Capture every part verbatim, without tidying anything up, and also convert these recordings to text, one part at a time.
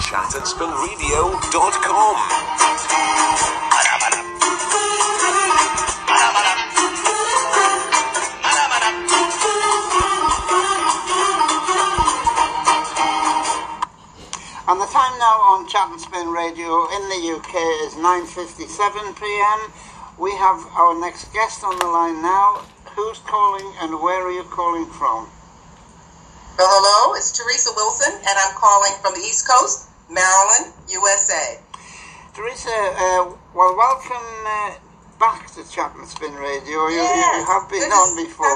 Chat and Spin Radio dot com. And the time now on Chat and Spin Radio in the U K is nine fifty-seven p m. We have our next guest on the line now. Who's calling and where are you calling from? Well, hello, it's Teresa Wilson, and I'm calling from the East Coast, Maryland, U S A. Teresa, uh, well, welcome uh, back to Chat and Spin Radio. You, yes, you have been on before.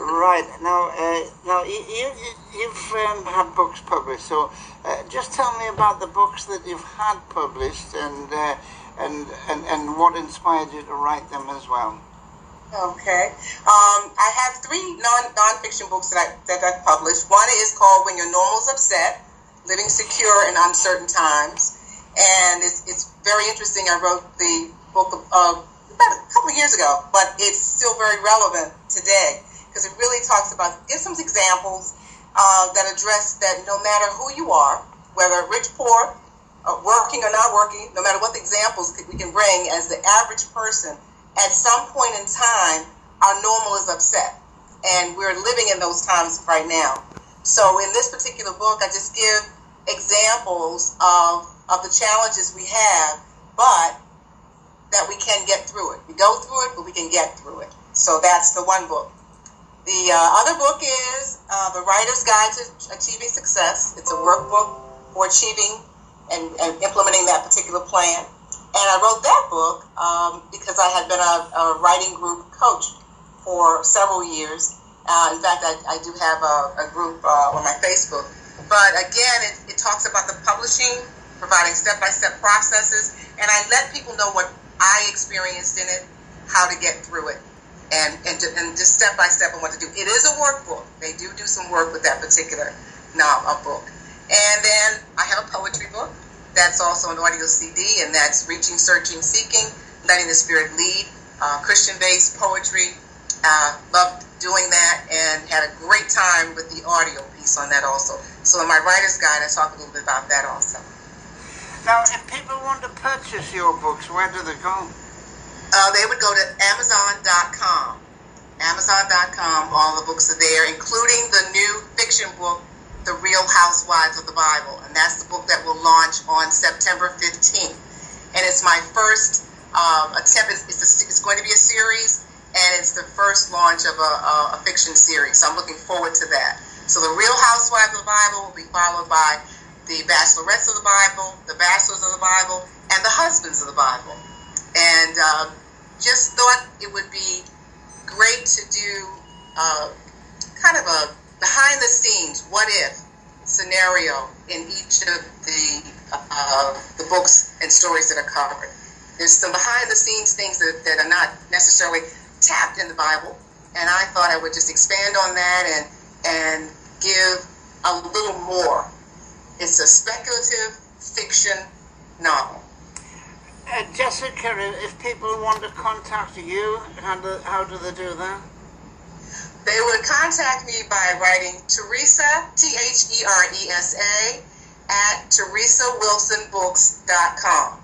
Right, now, uh, now you, you, you've um, had books published, so uh, just tell me about the books that you've had published and, uh, and, and, and what inspired you to write them as well. Okay. Um, I have three non nonfiction books that, I, that I've published. One is called When Your Normal's Upset, Living Secure in Uncertain Times, and it's, it's very interesting. I wrote the book of, uh, about a couple of years ago, but it's still very relevant today, because it really talks about, gives some examples uh, that address that no matter who you are, whether rich, poor, or working or not working, no matter what the examples we can bring as the average person, at some point in time, our normal is upset. And we're living in those times right now. So in this particular book, I just give examples of, of the challenges we have, but that we can get through it. We go through it, but we can get through it. So that's the one book. The uh, other book is uh, The Writer's Guide to Achieving Success. It's a workbook for achieving and, and implementing that particular plan. And I wrote that book um, because I had been a, a writing group coach for several years. Uh, in fact, I, I do have a, a group uh, on my Facebook. But again, it, it talks about the publishing, providing step-by-step processes, and I let people know what I experienced in it, how to get through it. And, and, and just step by step on what to do. It is a workbook. They do do some work with that particular novel book. And then I have a poetry book that's also an audio C D, and that's Reaching, Searching, Seeking, Letting the Spirit Lead, uh, Christian-based poetry. Uh, loved doing that and had a great time with the audio piece on that also. So in my writer's guide, I talk a little bit about that also. Now, if people want to purchase your books, where do they go? Uh, they would go to Amazon dot com. Amazon dot com, all the books are there, including the new fiction book, The Real Housewives of the Bible. And that's the book that will launch on September fifteenth. And it's my first um, attempt. It's, it's, a, it's going to be a series, and it's the first launch of a, a, a fiction series. So I'm looking forward to that. So The Real Housewives of the Bible will be followed by The Bachelorettes of the Bible, The Bachelors of the Bible, and The Husbands of the Bible. And uh, just thought it would be great to do uh, kind of a behind-the-scenes, what-if scenario in each of the uh, the books and stories that are covered. There's some behind-the-scenes things that, that are not necessarily tapped in the Bible, and I thought I would just expand on that and, and give a little more. It's a speculative fiction novel. Uh, Jessica, if people want to contact you, how do, how do they do that? They would contact me by writing Teresa, T H E R E S A, at Teresa Wilson Books dot com.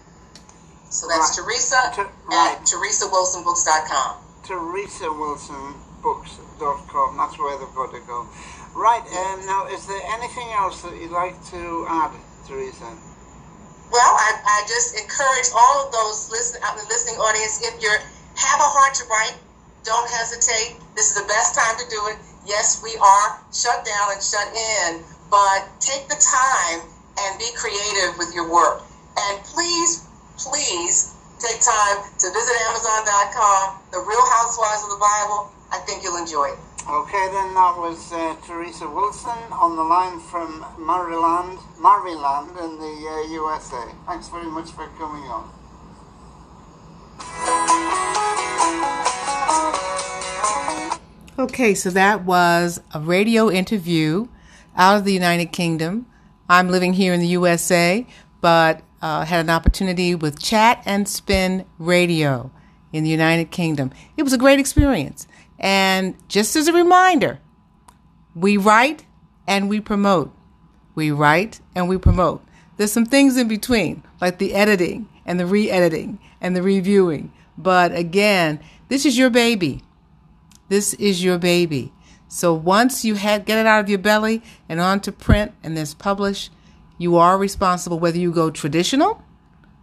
So that's right. Teresa Ter right. at Teresa Wilson Books dot com. Teresa Wilson Books dot com, that's where they've got to go. Right, yes. um, now is there anything else that you'd like to add, Teresa? Well, I, I just encourage all of those listen, out in the listening audience, if you have a heart to write, don't hesitate. This is the best time to do it. Yes, we are shut down and shut in, but take the time and be creative with your work. And please, please take time to visit Amazon dot com, The Real Housewives of the Bible. I think you'll enjoy it. Okay, then that was uh, Teresa Wilson on the line from Maryland, Maryland in the uh, U S A. Thanks very much for coming on. Okay, so that was a radio interview out of the United Kingdom. I'm living here in the U S A, but uh, had an opportunity with Chat and Spin Radio in the United Kingdom. It was a great experience. And just as a reminder, we write and we promote. We write and we promote. There's some things in between, like the editing and the re-editing and the reviewing. But again, this is your baby. This is your baby. So once you had, get it out of your belly and onto print and this publish, you are responsible whether you go traditional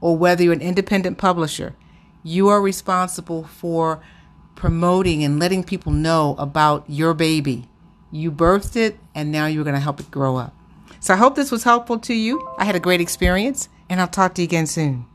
or whether you're an independent publisher. You are responsible for promoting and letting people know about your baby. You birthed it, and now you're going to help it grow up. So I hope this was helpful to you. I had a great experience, and I'll talk to you again soon.